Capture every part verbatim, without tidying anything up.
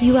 You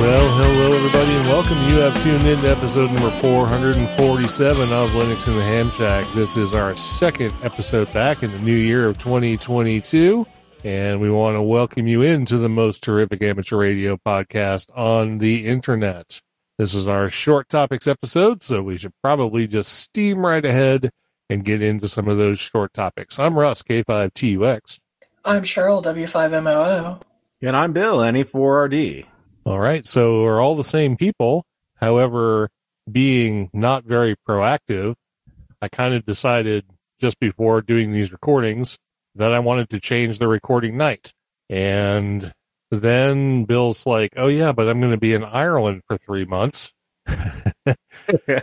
Well, hello everybody and welcome. You have tuned in to episode number four hundred forty-seven of Linux in the Ham Shack. This is our second episode back in the new year of twenty twenty-two, and we want to welcome you into the most terrific amateur radio podcast on the internet. This is our short topics episode, so we should probably just steam right ahead and get into some of those short topics. I'm Russ, K five T U X. I'm Cheryl, W five M O O. And I'm Bill, N E four R D. All right, so we're all the same people. However, being not very proactive, I kind of decided just before doing these recordings that I wanted to change the recording night. And then Bill's like, oh yeah, but I'm going to be in Ireland for three months.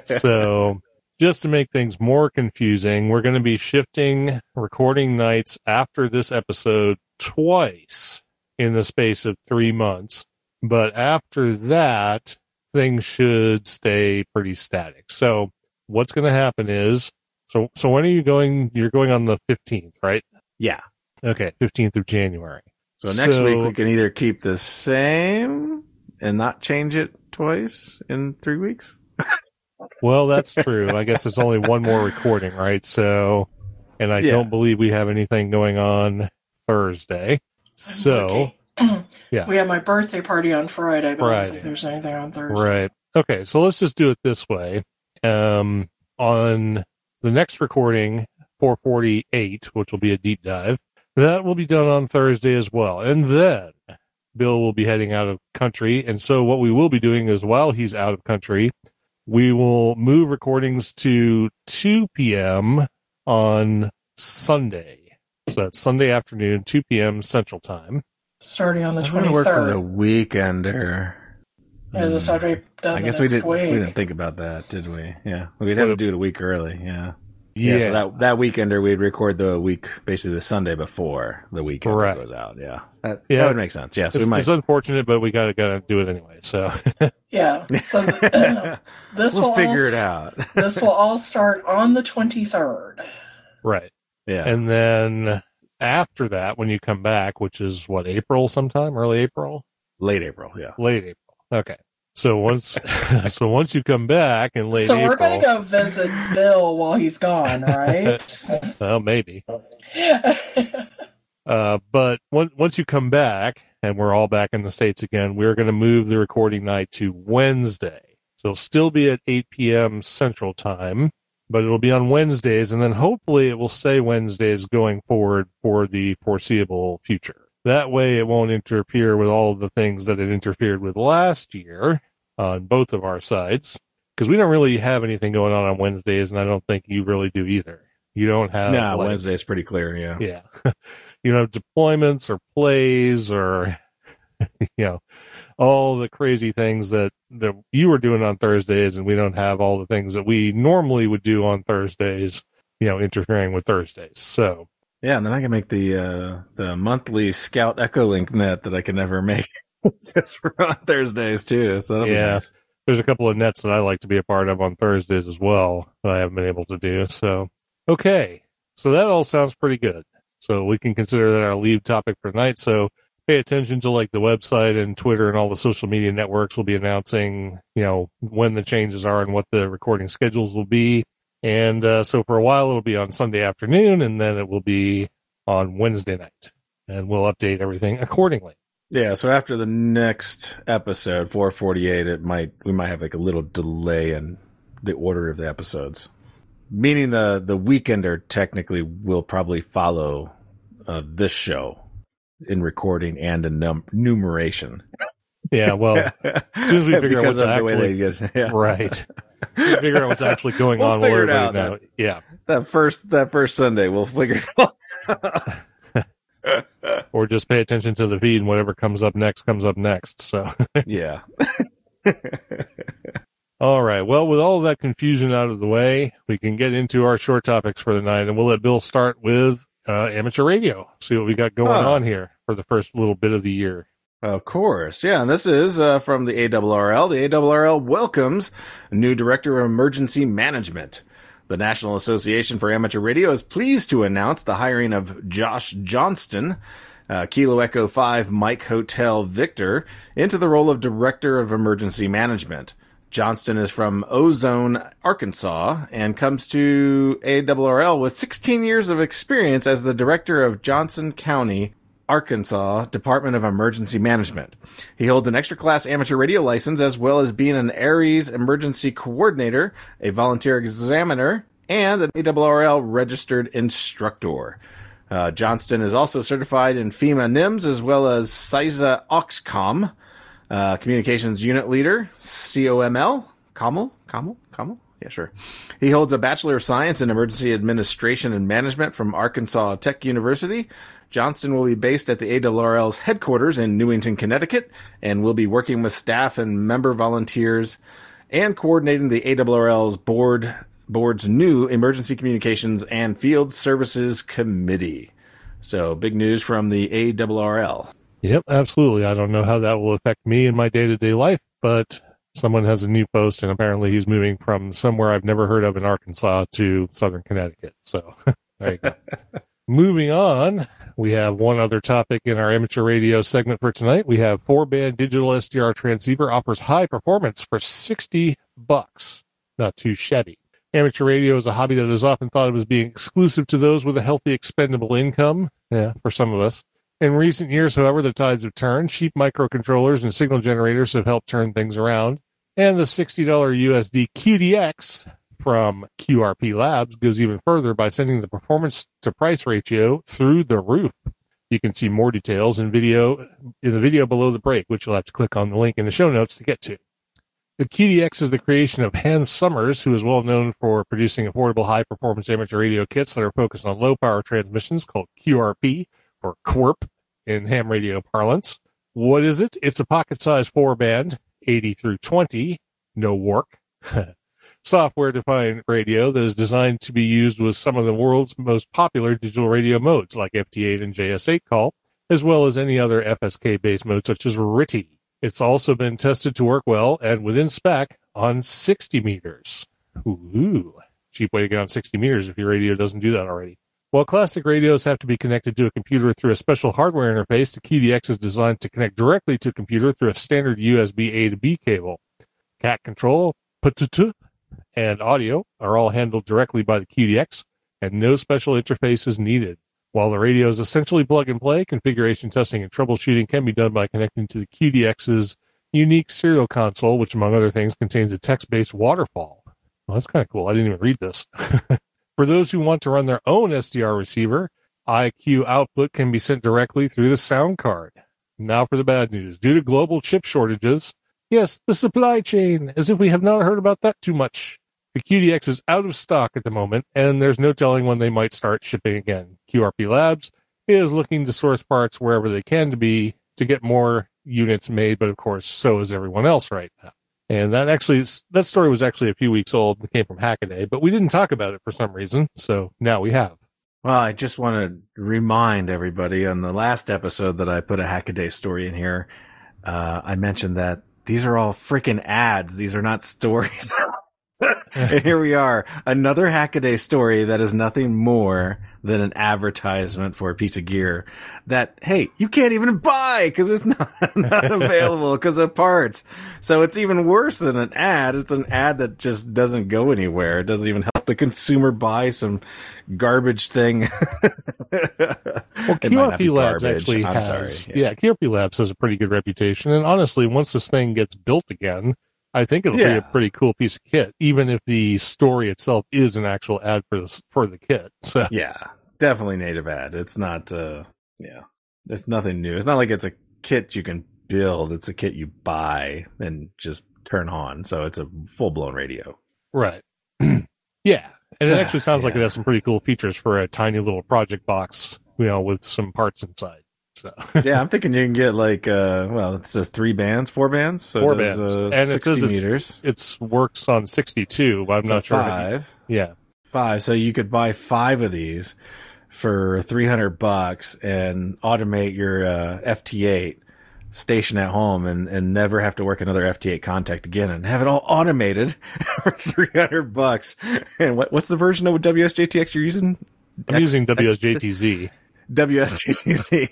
So just to make things more confusing, we're going to be shifting recording nights after this episode twice in the space of three months. But after that, things should stay pretty static. So what's going to happen is, so so when are you going? You're going on the fifteenth, right? Yeah. Okay, fifteenth of January. So next so, week we can either keep the same and not change it twice in three weeks. Well, that's true. I guess it's only one more recording, right? So, and I yeah. don't believe we have anything going on Thursday. So. Okay. Yeah. We had my birthday party on Friday, but Friday. I don't think there's anything on Thursday. Right. Okay, so let's just do it this way. Um, on the next recording, four forty-eight, which will be a deep dive, that will be done on Thursday as well. And then Bill will be heading out of country. And so what we will be doing is while he's out of country, we will move recordings to two p.m. on Sunday. So that's Sunday afternoon, two p.m. Central Time. Starting on the twenty-third. I'm going to work for the weekender. Yeah, mm. this be done I guess we didn't. Week. We didn't think about that, did we? Yeah, we'd have to do it a week early. Yeah, yeah. yeah so that that weekender, we'd record the week, basically the Sunday before the weekend right. goes out. Yeah, that, yeah, that would make sense. Yeah, so it's, we might. It's unfortunate, but we gotta gotta do it anyway. So yeah, so uh, this we'll will figure all, it out. This will all start on the twenty-third. Right. Yeah, and then. After that, when you come back, which is what, April sometime, early April, late April, yeah, late April. Okay, so once, so once you come back in late, so April, we're gonna go visit Bill while he's gone, right? Well, maybe. uh, but once once you come back, and we're all back in the States again, we're gonna move the recording night to Wednesday. So it'll still be at eight p.m. Central Time. But it'll be on Wednesdays, and then hopefully it will stay Wednesdays going forward for the foreseeable future. That way it won't interfere with all of the things that it interfered with last year on both of our sides, because we don't really have anything going on on Wednesdays, and I don't think you really do either. You don't have... No, like, Wednesday's pretty clear, yeah. Yeah. You don't have deployments or plays or, you know, all the crazy things that, that you were doing on Thursdays, and we don't have all the things that we normally would do on Thursdays, you know, interfering with Thursdays. So yeah, and then I can make the uh, the monthly Scout Echolink net that I can never make because we're on Thursdays too. So yeah, nice. There's a couple of nets that I like to be a part of on Thursdays as well that I haven't been able to do. So okay, so that all sounds pretty good. So we can consider that our lead topic for tonight. So. Pay attention to like the website and Twitter and all the social media networks will be announcing, you know, when the changes are and what the recording schedules will be. And uh, so for a while, it'll be on Sunday afternoon, and then it will be on Wednesday night, and we'll update everything accordingly. Yeah. So after the next episode, four forty-eight, it might, we might have like a little delay in the order of the episodes. Meaning the, the Weekender technically will probably follow uh, this show in recording and in num- enumeration. Yeah, well, as soon as we figure out what's actually guess, yeah. right, we figure out what's actually going we'll on. We'll figure it out. Now. That, yeah, that first that first Sunday, we'll figure it out. Or just pay attention to the feed, and whatever comes up next comes up next. So yeah. All right. Well, with all that confusion out of the way, we can get into our short topics for the night, and we'll let Bill start with uh, amateur radio. See what we got going huh. on here for the first little bit of the year. Of course. Yeah, and this is uh, from the A R R L. The A R R L welcomes a new Director of Emergency Management. The National Association for Amateur Radio is pleased to announce the hiring of Josh Johnston, uh, Kilo Echo Five Mike Hotel Victor, into the role of Director of Emergency Management. Johnston is from Ozone, Arkansas, and comes to A R R L with sixteen years of experience as the Director of Johnson County, Arkansas Department of Emergency Management. He holds an extra class amateur radio license as well as being an ARRL emergency coordinator, a volunteer examiner, and an A R R L registered instructor. Uh, Johnston is also certified in FEMA NIMS as well as CISA OXCOM, uh, communications unit leader, COML, COML, COML, COML. Yeah, sure. He holds a Bachelor of Science in Emergency Administration and Management from Arkansas Tech University. Johnston will be based at the A R R L's headquarters in Newington, Connecticut, and will be working with staff and member volunteers and coordinating the A R R L's board board's new Emergency Communications and Field Services Committee. So, big news from the A R R L. Yep, absolutely. I don't know how that will affect me in my day-to-day life, but someone has a new post, and apparently he's moving from somewhere I've never heard of in Arkansas to southern Connecticut. So there you go. Moving on, we have one other topic in our amateur radio segment for tonight. We have four-band digital S D R transceiver offers high performance for sixty bucks. Not too shabby. Amateur radio is a hobby that is often thought of as being exclusive to those with a healthy expendable income. Yeah, for some of us. In recent years, however, the tides have turned. Cheap microcontrollers and signal generators have helped turn things around. And the sixty dollars U S D Q D X from Q R P Labs goes even further by sending the performance-to-price ratio through the roof. You can see more details in video in the video below the break, which you'll have to click on the link in the show notes to get to. The Q D X is the creation of Hans Summers, who is well known for producing affordable high-performance amateur radio kits that are focused on low-power transmissions called Q R P, or Q R P in ham radio parlance. What is it? It's a pocket-sized four-band, eighty through twenty, no work, software-defined radio that is designed to be used with some of the world's most popular digital radio modes, like F T eight and J S eight call, as well as any other F S K-based modes such as R T I. It's also been tested to work well, and within spec, on sixty meters. Ooh, cheap way to get on sixty meters if your radio doesn't do that already. While classic radios have to be connected to a computer through a special hardware interface, the Q D X is designed to connect directly to a computer through a standard U S B A to B cable. C A T control, P T T, and audio are all handled directly by the Q D X, and no special interface is needed. While the radio is essentially plug-and-play, configuration testing and troubleshooting can be done by connecting to the Q D X's unique serial console, which, among other things, contains a text-based waterfall. Well, that's kind of cool. I didn't even read this. For those who want to run their own S D R receiver, I Q output can be sent directly through the sound card. Now for the bad news. Due to global chip shortages, yes, the supply chain, as if we have not heard about that too much. The Q D X is out of stock at the moment, and there's no telling when they might start shipping again. Q R P Labs is looking to source parts wherever they can to be to get more units made, but of course, so is everyone else right now. And that actually, that story was actually a few weeks old. It came from Hackaday, but we didn't talk about it for some reason. So now we have. Well, I just want to remind everybody on the last episode that I put a Hackaday story in here. Uh, I mentioned that these are all freaking ads. These are not stories. And here we are. Another Hackaday story that is nothing more than an advertisement for a piece of gear that, hey, you can't even buy because it's not, not available because of parts. So it's even worse than an ad. It's an ad that just doesn't go anywhere. It doesn't even help the consumer buy some garbage thing. Well, Q R P Labs actually I'm has, sorry. Yeah. yeah, Q R P Labs has a pretty good reputation. And honestly, once this thing gets built again, I think it'll yeah. be a pretty cool piece of kit, even if the story itself is an actual ad for the, for the kit. So yeah, definitely native ad. It's not, uh, yeah, it's nothing new. It's not like it's a kit you can build. It's a kit you buy and just turn on. So it's a full blown radio. Right. Yeah. And it actually sounds yeah. like it has some pretty cool features for a tiny little project box, you know, with some parts inside. So yeah, I'm thinking you can get like, uh, well, it says three bands, four bands, so four bands, uh, and it says meters. It's, it's works on sixty-two, but I'm so not sure. Five, you, yeah, five. So you could buy five of these for three hundred bucks and automate your uh, F T eight station at home and, and never have to work another F T eight contact again and have it all automated for three hundred bucks. And what what's the version of W S J T X you're using? I'm X, using W S J T Z. W S J T Z.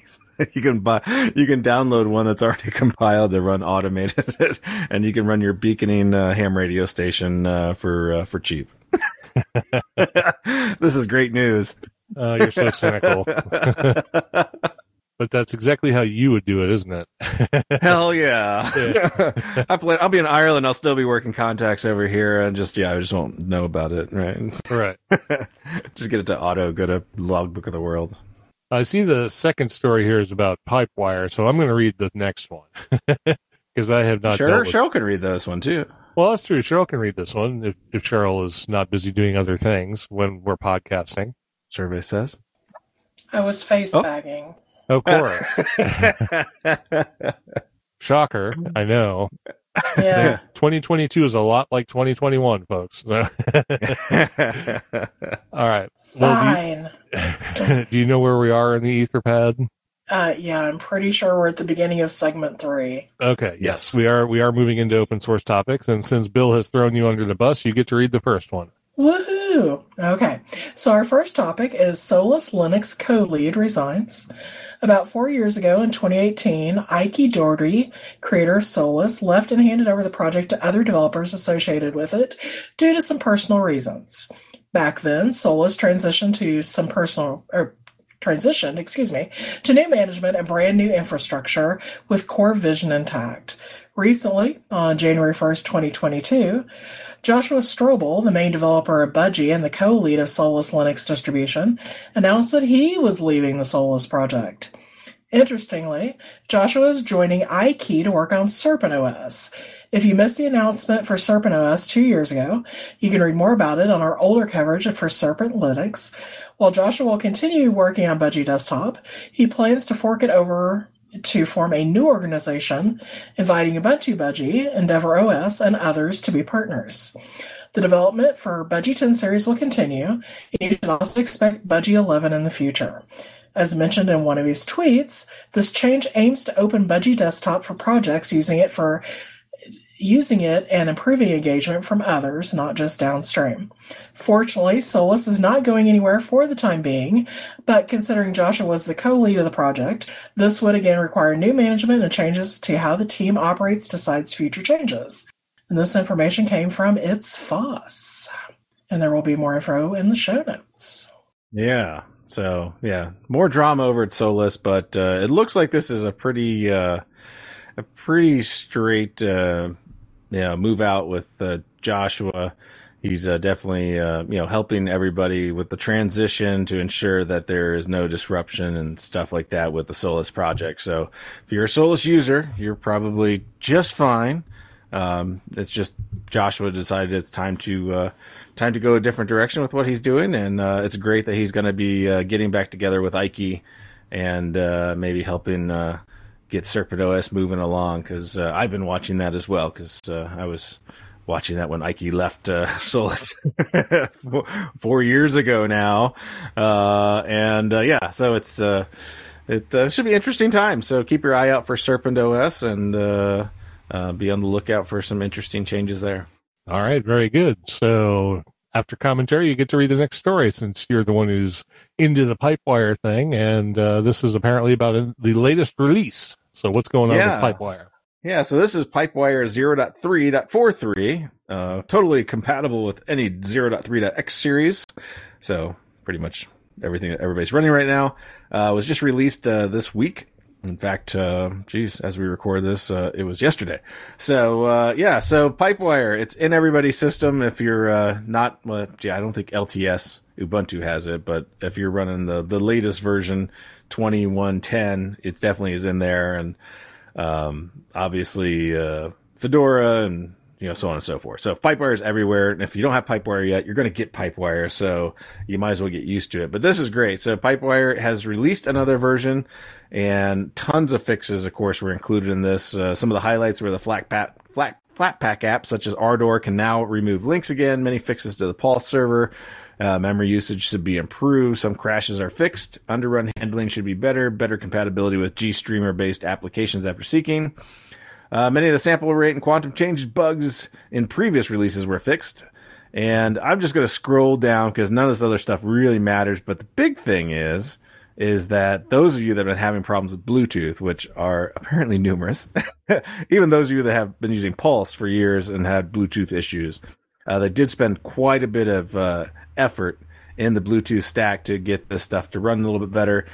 You can buy, you can download one that's already compiled to run automated it, and you can run your beaconing uh, ham radio station uh, for uh, for cheap. This is great news. Uh, you're so cynical. But that's exactly how you would do it, isn't it? Hell yeah! yeah. I plan, I'll be in Ireland. I'll still be working contacts over here, and just yeah, I just won't know about it. Right, right. Just get it to auto. Go to Logbook of the World. I see the second story here is about Pipewire, so I'm going to read the next one because I have not. Sure, dealt with Cheryl can read this one too. Well, that's true. Cheryl can read this one if, if Cheryl is not busy doing other things when we're podcasting. Survey says, "I was face oh. bagging." Of course. Shocker, I know. Yeah. twenty twenty-two is a lot like twenty twenty-one, folks. So. All right. Well, do you, do you know where we are in the Etherpad? Uh, yeah, I'm pretty sure we're at the beginning of segment three. Okay, yes, we are. We are moving into open source topics, and since Bill has thrown you under the bus, you get to read the first one. Woohoo! Okay, so our first topic is Solus Linux co-lead resigns. About four years ago in twenty eighteen, Ikey Doherty, creator of Solus, left and handed over the project to other developers associated with it due to some personal reasons. Back then, Solus transitioned to some personal or transitioned, excuse me, to new management and brand new infrastructure with core vision intact. Recently, on January first, twenty twenty-two, Joshua Strobel, the main developer of Budgie and the co-lead of Solus Linux distribution, announced that he was leaving the Solus project. Interestingly, Joshua is joining Ikey to work on Serpent O S. If you missed the announcement for Serpent O S two years ago, you can read more about it on our older coverage for Serpent Linux. While Joshua will continue working on Budgie Desktop, he plans to fork it over to form a new organization, inviting Ubuntu Budgie, Endeavor O S, and others to be partners. The development for Budgie ten series will continue, and you should also expect Budgie eleven in the future. As mentioned in one of his tweets, this change aims to open Budgie Desktop for projects using it for using it and improving engagement from others, not just downstream. Fortunately, Solus is not going anywhere for the time being, but considering Joshua was the co-lead of the project, this would again require new management and changes to how the team operates decides future changes. And this information came from It's Foss. And there will be more info in the show notes. Yeah. So, yeah. More drama over at Solus, but uh, it looks like this is a pretty uh, a pretty straight uh, you know, move out with uh, Joshua. He's uh, definitely, uh, you know, helping everybody with the transition to ensure that there is no disruption and stuff like that with the Solus project. So if you're a Solus user, you're probably just fine. Um, it's just Joshua decided it's time to uh, time to go a different direction with what he's doing. And uh, it's great that he's going to be uh, getting back together with Ikey and uh, maybe helping uh, get Serpent O S moving along, because uh, I've been watching that as well, because uh, I was watching that when Ikey left uh, Solus four years ago now. Uh, and uh, yeah, so it's uh, it uh, should be an interesting time. So keep your eye out for Serpent O S and uh, uh, be on the lookout for some interesting changes there. All right, very good. So after commentary, you get to read the next story since you're the one who's into the Pipewire thing. And uh, this is apparently about the latest release. So what's going on yeah. with Pipewire? Yeah, so this is Pipewire zero point three point forty-three, uh, totally compatible with any zero point three.x series. So pretty much everything that everybody's running right now uh, was just released uh, this week. In fact, uh, geez, as we record this, uh, it was yesterday. So, uh, yeah, so Pipewire, it's in everybody's system. If you're uh, not, well, gee, I don't think L T S Ubuntu has it, but if you're running the, the latest version, twenty-one ten, it definitely is in there. And um, obviously uh, Fedora and, you know, so on and so forth. So if Pipewire is everywhere, and if you don't have Pipewire yet, you're going to get Pipewire. So you might as well get used to it. But this is great. So Pipewire has released another version, and tons of fixes, of course, were included in this. Uh, some of the highlights were the flat pack, flat, flat pack apps, such as Ardor, can now remove links again. Many fixes to the Pulse server. Uh, memory usage should be improved. Some crashes are fixed. Underrun handling should be better. Better compatibility with GStreamer-based applications after seeking. Uh, many of the sample rate and quantum change bugs in previous releases were fixed. And I'm just going to scroll down because none of this other stuff really matters. But the big thing is, is that those of you that have been having problems with Bluetooth, which are apparently numerous, even those of you that have been using Pulse for years and had Bluetooth issues, uh, they did spend quite a bit of uh, effort in the Bluetooth stack to get this stuff to run a little bit better.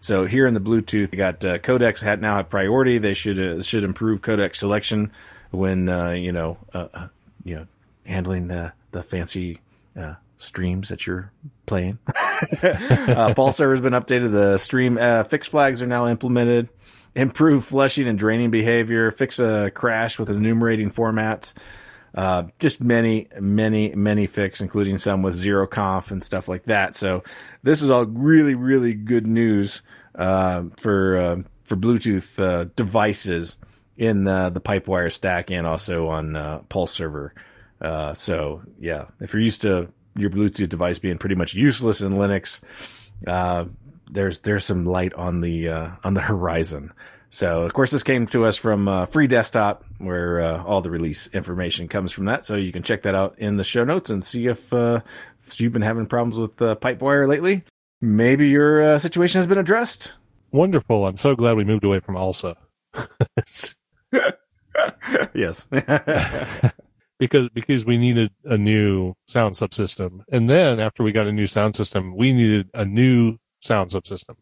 So here in the Bluetooth, you got uh, codecs had now have priority. They should uh, should improve codec selection when uh, you know uh, uh, you know handling the the fancy uh, streams that you're playing. uh, Pulse server has been updated. The stream uh, fix flags are now implemented. Improve flushing and draining behavior. Fix a crash with enumerating formats. Uh, just many, many, many fixes, including some with zeroconf and stuff like that. So this is all really, really good news uh, for uh, for Bluetooth uh, devices in the, the Pipewire stack and also on uh, Pulse server. Uh, so, yeah, if you're used to your Bluetooth device being pretty much useless in Linux, uh, there's there's some light on the uh, on the horizon. So, of course, this came to us from uh, Free Desktop, where uh, all the release information comes from that. So you can check that out in the show notes and see if, uh, if you've been having problems with uh, Pipewire lately. Maybe your uh, situation has been addressed. Wonderful. I'm so glad we moved away from ALSA. Yes. because because we needed a new sound subsystem. And then after we got a new sound system, we needed a new sound subsystem.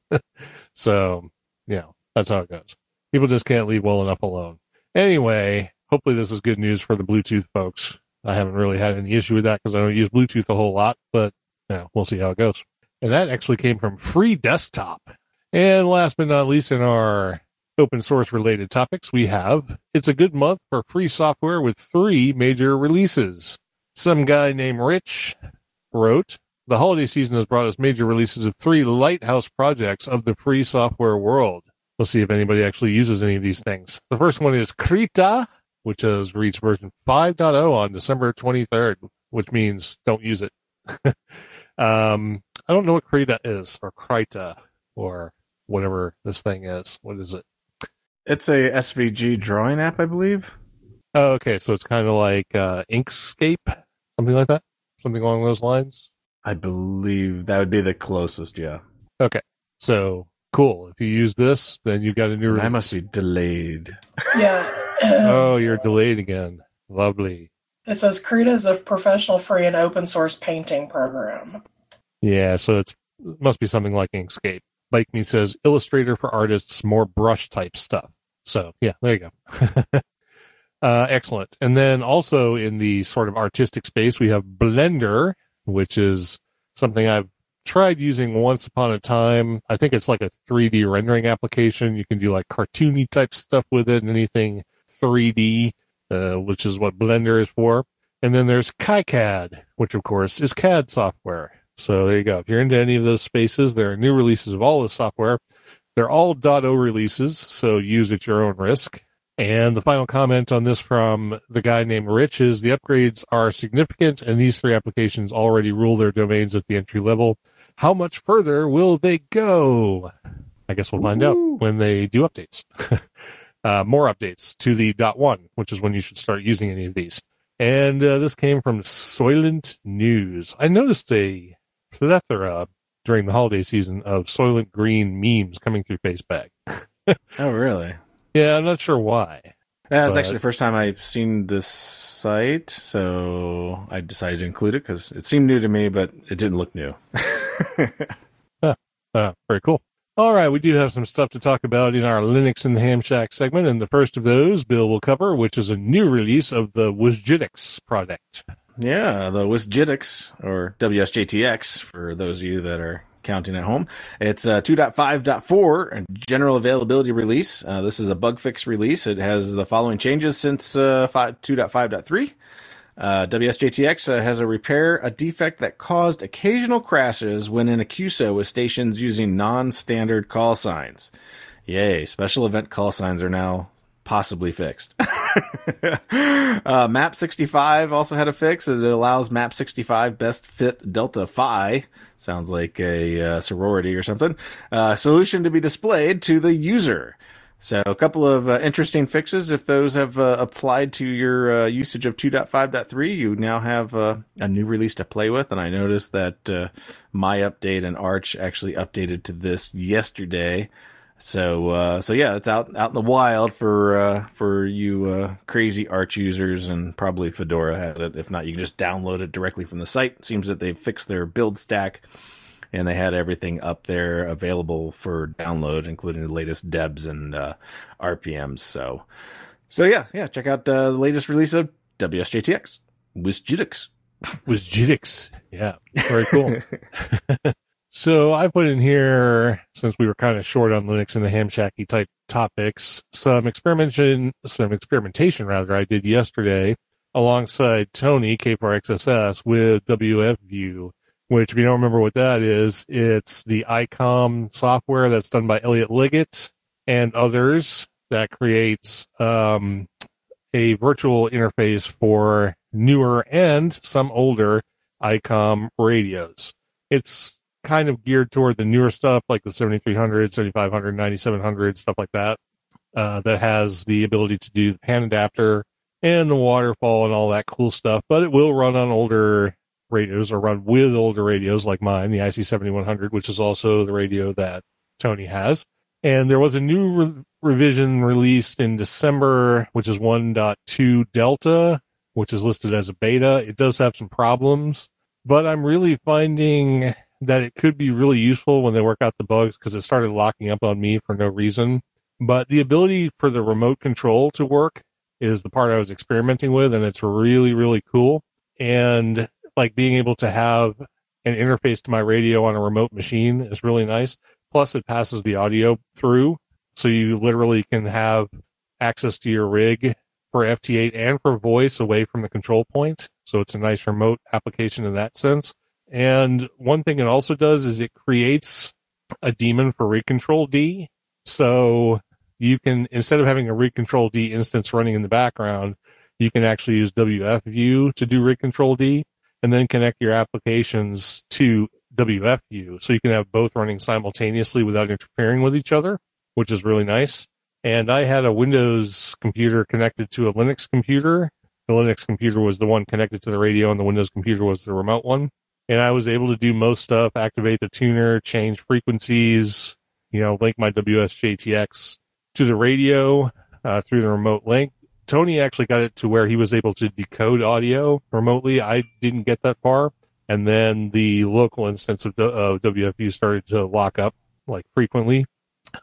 So, yeah. That's how it goes. People just can't leave well enough alone. Anyway, hopefully this is good news for the Bluetooth folks. I haven't really had any issue with that because I don't use Bluetooth a whole lot, but yeah, we'll see how it goes. And that actually came from Free Desktop. And last but not least in our open source related topics, we have, it's a good month for free software with three major releases. Some guy named Rich wrote, the holiday season has brought us major releases of three lighthouse projects of the free software world. We'll see if anybody actually uses any of these things. The first one is Krita, which has reached version five point oh on December twenty-third, which means don't use it. um, I don't know what Krita is, or Krita, or whatever this thing is. What is it? It's a S V G drawing app, I believe. Oh, okay. So it's kind of like uh, Inkscape, something like that? Something along those lines? I believe that would be the closest, yeah. Okay. So... cool. If you use this, then you've got a new release. I must be delayed. Yeah. Oh, you're delayed again. Lovely. It says Krita is a professional free and open source painting program. Yeah, so it's, it must be something like Inkscape. Like me says, Illustrator for artists, more brush type stuff. So, yeah, there you go. uh, excellent. And then also in the sort of artistic space, we have Blender, which is something I've tried using once upon a time. I think it's like a three D rendering application. You can do like cartoony type stuff with it and anything three D, uh, which is what Blender is for. And then there's KiCad, which of course is C A D software. So there you go. If you're into any of those spaces, there are new releases of all the software. They're all .o releases, so use at your own risk. And the final comment on this from the guy named Rich is the upgrades are significant and these three applications already rule their domains at the entry level. How much further will they go? I guess we'll find Ooh. out when they do updates. uh, more updates to the .one, which is when you should start using any of these. And uh, this came from Soylent News. I noticed a plethora during the holiday season of Soylent Green memes coming through Facebag. Oh, really? Yeah, I'm not sure why. That's but... actually the first time I've seen this site, so I decided to include it because it seemed new to me, but it didn't look new. ah, ah, very cool. All right, we do have some stuff to talk about in our Linux in the Ham Shack segment, and the first of those Bill will cover, which is a new release of the W S J T X product. Yeah, the W S J T X, or W S J T X, for those of you that are counting at home. It's uh, two point five point four, general availability release. Uh, this is a bug fix release. It has the following changes since uh, two point five point three. Uh, W S J T X uh, has a repair, a defect that caused occasional crashes when in a Q S O with stations using non-standard call signs. Yay, special event call signs are now possibly fixed. uh, map sixty-five also had a fix. It allows map sixty-five best fit Delta Phi. Sounds like a uh, sorority or something. Uh, solution to be displayed to the user. So a couple of uh, interesting fixes. If those have uh, applied to your uh, usage of two point five point three, you now have uh, a new release to play with. And I noticed that uh, my update and Arch actually updated to this yesterday. So uh, so yeah, it's out out in the wild for uh, for you uh, crazy Arch users, and probably Fedora has it. If not, you can just download it directly from the site. It seems that they've fixed their build stack. And they had everything up there available for download, including the latest debs and uh, R P Ms. So, so yeah, yeah. Check out uh, the latest release of W S J T X. W S J T X. W S J T X. Yeah, very cool. So I put in here, since we were kind of short on Linux and the Ham Shacky type topics, some experimentation, some experimentation rather I did yesterday alongside Tony K four X S S with WFView. Which, if you don't remember what that is, it's the ICOM software that's done by Elliot Liggett and others that creates um, a virtual interface for newer and some older ICOM radios. It's kind of geared toward the newer stuff, like the seventy-three hundred, seventy-five hundred, ninety-seven hundred, stuff like that, uh, that has the ability to do the pan adapter and the waterfall and all that cool stuff, but it will run on older radios or run with older radios like mine, the I C seventy-one hundred, which is also the radio that Tony has. And there was a new re- revision released in December, which is one point two Delta, which is listed as a beta. It does have some problems, but I'm really finding that it could be really useful when they work out the bugs, because it started locking up on me for no reason. But the ability for the remote control to work is the part I was experimenting with, and it's really, really cool. And like being able to have an interface to my radio on a remote machine is really nice. Plus, it passes the audio through, so you literally can have access to your rig for F T eight and for voice away from the control point. So it's a nice remote application in that sense. And one thing it also does is it creates a daemon for rigctld. So you can, instead of having a rigctld instance running in the background, you can actually use W F View to do rigctld. And then connect your applications to W F U, so you can have both running simultaneously without interfering with each other, which is really nice. And I had a Windows computer connected to a Linux computer. The Linux computer was the one connected to the radio, and the Windows computer was the remote one. And I was able to do most stuff, activate the tuner, change frequencies, you know, link my W S J T X to the radio uh, through the remote link. Tony actually got it to where he was able to decode audio remotely. I didn't get that far. And then the local instance of, of W F U started to lock up like frequently.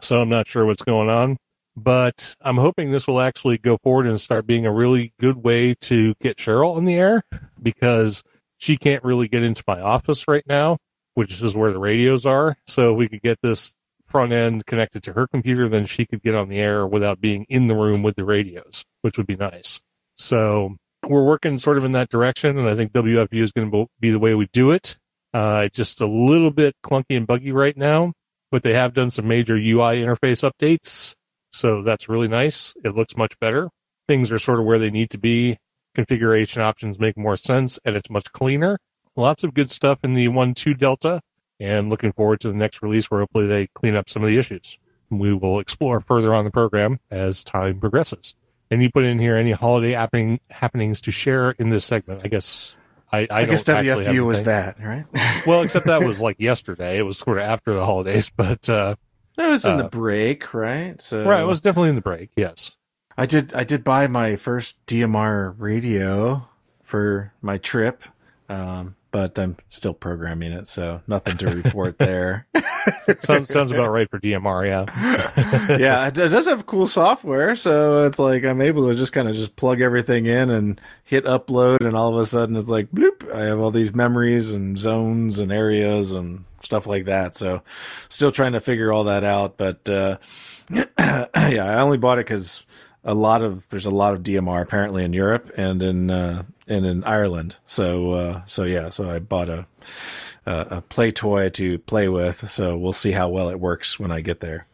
So I'm not sure what's going on, but I'm hoping this will actually go forward and start being a really good way to get Cheryl in the air, because she can't really get into my office right now, which is where the radios are. So we could get this front end connected to her computer, then she could get on the air without being in the room with the radios, which would be nice. So we're working sort of in that direction, and I think W F U is going to be the way we do it. Uh, just a little bit clunky and buggy right now, but they have done some major U I interface updates, so that's really nice. It looks much better. Things are sort of where they need to be. Configuration options make more sense, and it's much cleaner. Lots of good stuff in the one point two Delta. And looking forward to the next release where hopefully they clean up some of the issues. We will explore further on the program as time progresses. And you put in here any holiday happening, happenings to share in this segment. I guess I, I, I guess don't W F U actually have was that, right? Well, except that was like yesterday. It was sort of after the holidays, but uh, that was in uh, the break, right? So right, it was definitely in the break. Yes, I did. I did buy my first D M R radio for my trip. Um, but I'm still programming it, so nothing to report there. sounds, sounds about right for D M R, yeah. Yeah, it does have cool software, so it's like I'm able to just kind of just plug everything in and hit upload, and all of a sudden it's like, bloop, I have all these memories and zones and areas and stuff like that. So still trying to figure all that out, but uh, yeah, I only bought it because a lot of there's a lot of D M R apparently in Europe and in uh, and in Ireland. So uh, so yeah, so I bought a uh, a play toy to play with. So we'll see how well it works when I get there.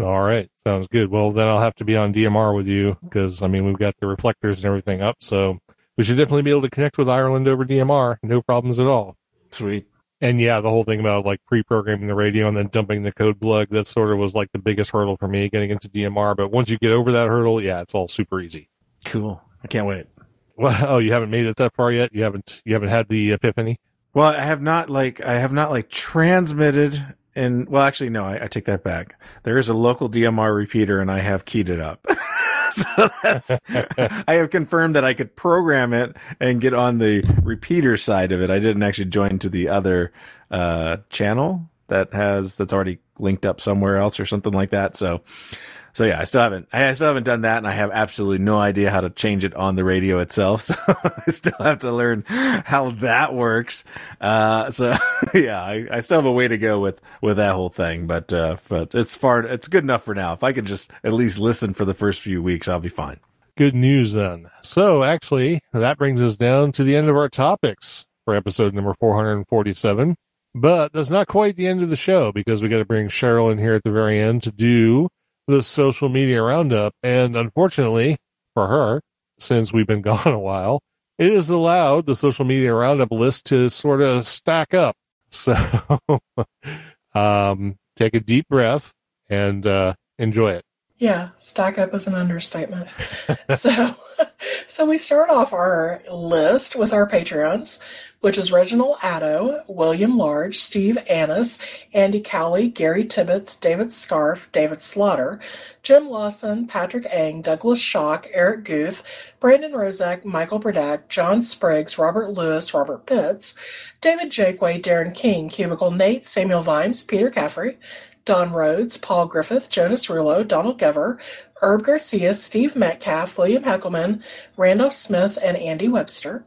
All right, sounds good. Well, then I'll have to be on D M R with you because I mean we've got the reflectors and everything up, so we should definitely be able to connect with Ireland over D M R. No problems at all. Sweet. And yeah, the whole thing about like pre-programming the radio and then dumping the code plug, that sort of was like the biggest hurdle for me getting into D M R. But once you get over that hurdle, yeah, it's all super easy. Cool. I can't wait. Well, oh, you haven't made it that far yet? You haven't you haven't had the epiphany? Well, I have not like I have not like transmitted and well, actually, no, I, I take that back. There is a local D M R repeater and I have keyed it up. So that's, I have confirmed that I could program it and get on the repeater side of it. I didn't actually join to the other uh, channel that has, that's already linked up somewhere else or something like that. So, so yeah, I still haven't, I still haven't done that, and I have absolutely no idea how to change it on the radio itself. So I still have to learn how that works. Uh, so yeah, I, I still have a way to go with, with that whole thing, but, uh, but it's far, it's good enough for now. If I can just at least listen for the first few weeks, I'll be fine. Good news then. So actually that brings us down to the end of our topics for episode number four forty-seven, but that's not quite the end of the show because we got to bring Cheryl in here at the very end to do the social media roundup. And unfortunately for her, since we've been gone a while, it has allowed the social media roundup list to sort of stack up. So um, take a deep breath and uh, enjoy it. Yeah, stack up is an understatement. so so we start off our list with our Patreons, which is Reginald Addo, William Large, Steve Annis, Andy Cowley, Gary Tibbetts, David Scarf, David Slaughter, Jim Lawson, Patrick Eng, Douglas Schock, Eric Guth, Brandon Rozek, Michael Burdack, John Spriggs, Robert Lewis, Robert Pitts, David Jakeway, Darren King, Cubicle Nate, Samuel Vimes, Peter Caffrey, Don Rhodes, Paul Griffith, Jonas Rulo, Donald Gever, Herb Garcia, Steve Metcalf, William Heckelman, Randolph Smith, and Andy Webster.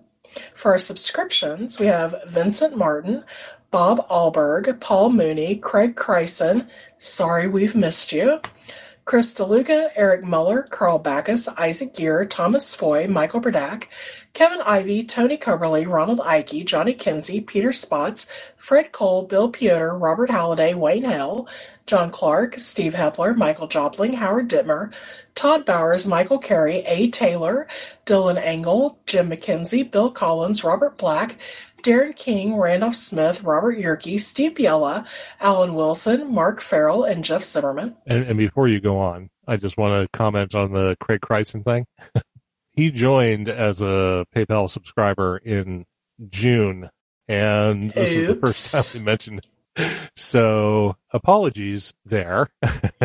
For our subscriptions, we have Vincent Martin, Bob Allberg, Paul Mooney, Craig Kryson, sorry we've missed you, Chris DeLuca, Eric Muller, Carl Backus, Isaac Gear, Thomas Foy, Michael Burdack, Kevin Ivey, Tony Coberly, Ronald Ikey, Johnny Kinsey, Peter Spots, Fred Cole, Bill Piotr, Robert Halliday, Wayne Hale, John Clark, Steve Hepler, Michael Jopling, Howard Dittmer, Todd Bowers, Michael Carey, A. Taylor, Dylan Engel, Jim McKenzie, Bill Collins, Robert Black, Darren King, Randolph Smith, Robert Yerke, Steve Biella, Alan Wilson, Mark Farrell, and Jeff Zimmerman. And, and before you go on, I just want to comment on the Craig Kryson thing. He joined as a PayPal subscriber in June, and this Oops. is the first time we mentioned it. So apologies there.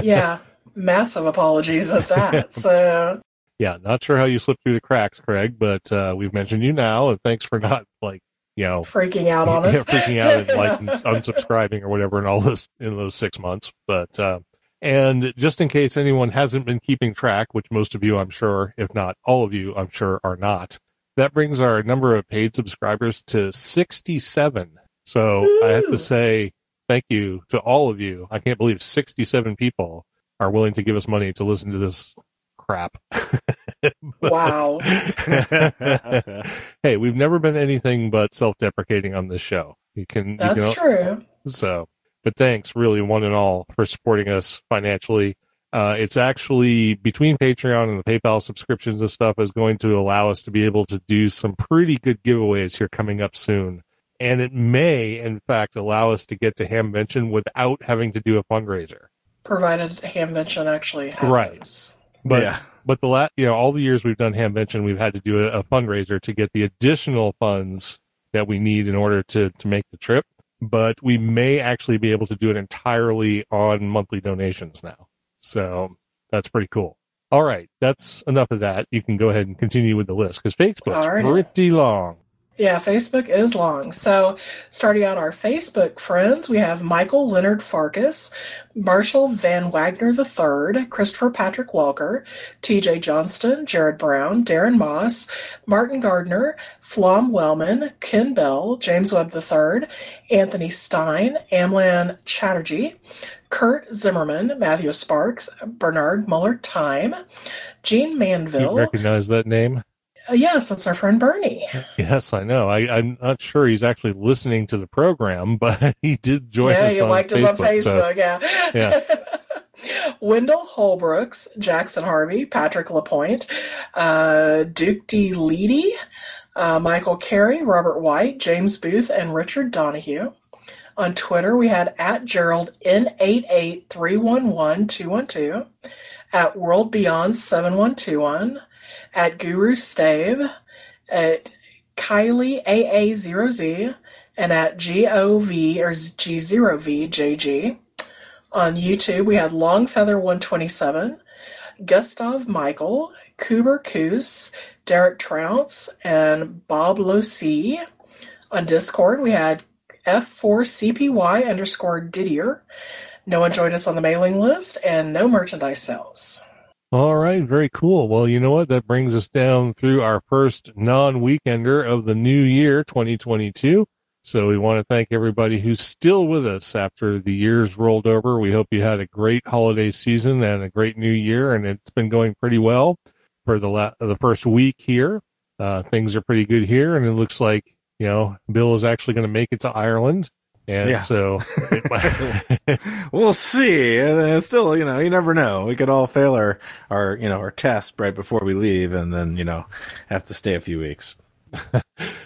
Yeah, massive apologies at that. So yeah, not sure how you slipped through the cracks, Craig, but uh, we've mentioned you now, and thanks for not like you know freaking out on us, freaking out and like unsubscribing or whatever in all this in those six months. But uh, and just in case anyone hasn't been keeping track, which most of you, I'm sure, if not all of you, I'm sure, are not, that brings our number of paid subscribers to sixty-seven. So Ooh. I have to say thank you to all of you. I can't believe sixty-seven people are willing to give us money to listen to this crap. But, wow. Hey, we've never been anything but self-deprecating on this show. You can. That's you can, true. So, but thanks really one and all for supporting us financially. Uh, it's actually between Patreon and the PayPal subscriptions and stuff is going to allow us to be able to do some pretty good giveaways here coming up soon. And it may, in fact, allow us to get to Hamvention without having to do a fundraiser, provided Hamvention actually happens. Right. But yeah. but the last, you know, all the years we've done Hamvention, we've had to do a, a fundraiser to get the additional funds that we need in order to to make the trip. But we may actually be able to do it entirely on monthly donations now. So that's pretty cool. All right, that's enough of that. You can go ahead and continue with the list because Facebook's right. pretty long. Yeah, Facebook is long. So starting out our Facebook friends, we have Michael Leonard Farkas, Marshall Van Wagner the third, Christopher Patrick Walker, T J Johnston, Jared Brown, Darren Moss, Martin Gardner, Flom Wellman, Ken Bell, James Webb the third, Anthony Stein, Amlan Chatterjee, Kurt Zimmerman, Matthew Sparks, Bernard Muller-Time, Gene Manville. You recognize that name? Uh, yes, that's our friend Bernie. Yes, I know. I, I'm not sure he's actually listening to the program, but he did join yeah, us, on liked Facebook, us on Facebook. So, yeah, yeah. Wendell Holbrooks, Jackson Harvey, Patrick LaPointe, uh, Duke D. Leedy, uh, Michael Carey, Robert White, James Booth, and Richard Donahue. On Twitter, we had at Gerald N eight eight three one one two one two, at World Beyond seven one two one, at Guru Stave, at Kylie A A zero Z, and at G O V or G zero V J G. On YouTube, we had Longfeather one twenty-seven, Gustav Michael, Kuber Koos, Derek Trounce, and Bob Losi. On Discord, we had F four C P Y underscore Didier. No one joined us on the mailing list, and no merchandise sales. All right, very cool. Well, you know what? That brings us down through our first non-weekender of the new year, twenty twenty-two. So we want to thank everybody who's still with us after the year's rolled over. We hope you had a great holiday season and a great new year, and it's been going pretty well for the la- the first week here. Uh, things are pretty good here, and it looks like, you know, Bill is actually going to make it to Ireland. And yeah. so it might, we'll see. And still, you know, you never know. We could all fail our, our, you know, our test right before we leave, and then, you know, have to stay a few weeks.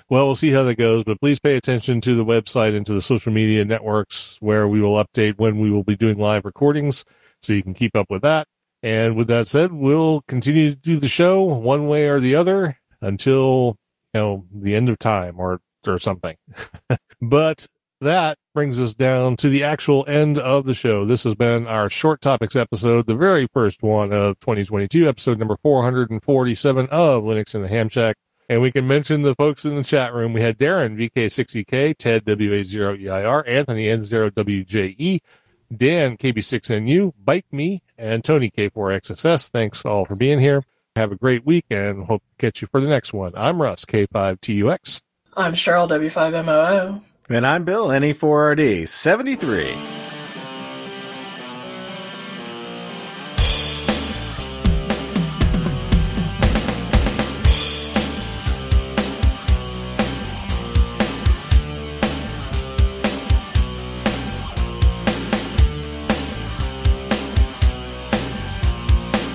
Well, we'll see how that goes, but please pay attention to the website and to the social media networks where we will update when we will be doing live recordings, so you can keep up with that. And with that said, we'll continue to do the show one way or the other until, you know, the end of time or, or something. But that brings us down to the actual end of the show. This has been our Short Topics episode, the very first one of twenty twenty-two, episode number four forty-seven of Linux in the Ham Shack. And we can mention the folks in the chat room. We had Darren, V K six E K, Ted, W A zero E I R, Anthony, N zero W J E, Dan, K B six N U, Bike Me, and Tony, K four X S S. Thanks all for being here. Have a great week, and hope to catch you for the next one. I'm Russ, K five T U X. I'm Cheryl, W five M O O. And I'm Bill, N E four R D, seventy-three.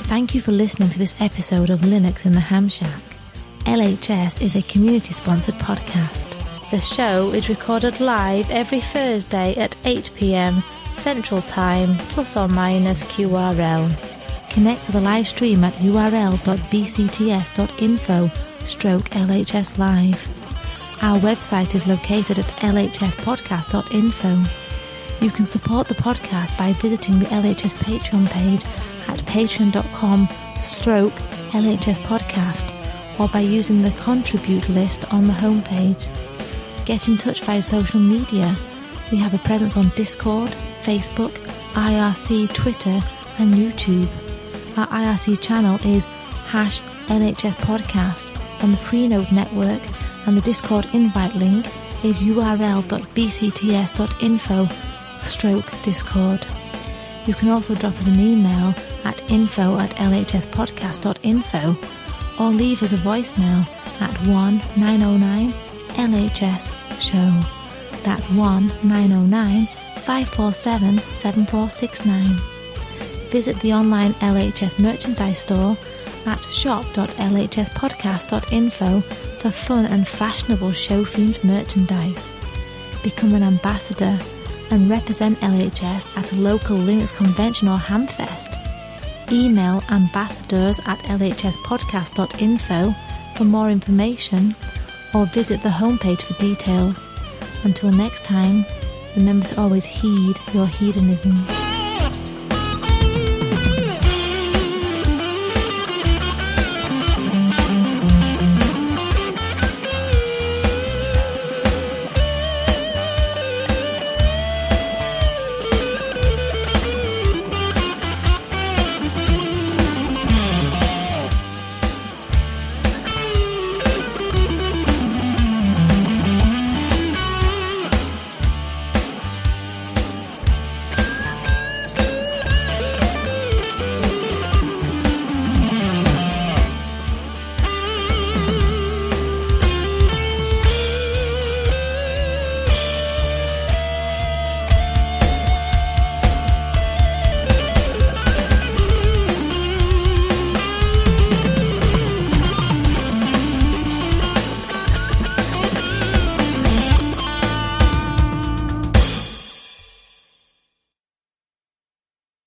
Thank you for listening to this episode of Linux in the Ham Shack. L H S is a community-sponsored podcast. The show is recorded live every Thursday at eight p.m. Central Time, plus or minus Q R L. Connect to the live stream at url.bcts.info stroke LHS live. Our website is located at l h s podcast dot info. You can support the podcast by visiting the L H S Patreon page at patreon.com stroke LHSpodcast, or by using the contribute list on the homepage. Get in touch via social media. We have a presence on Discord, Facebook, I R C, Twitter, and YouTube. Our I R C channel is hash L H S Podcast on the Freenode network, and the Discord invite link is url.bcts.info stroke Discord. You can also drop us an email at info at lhspodcast.info, or leave us a voicemail at one nine oh nine L H S show. That's one nine oh nine five four seven seven four six nine. Visit the online L H S merchandise store at shop dot l h s podcast dot info for fun and fashionable show themed merchandise. Become an ambassador and represent L H S at a local Linux convention or hamfest. Email ambassadors at l h s podcast dot info for more information, or visit the homepage for details. Until next time, remember to always heed your hedonism.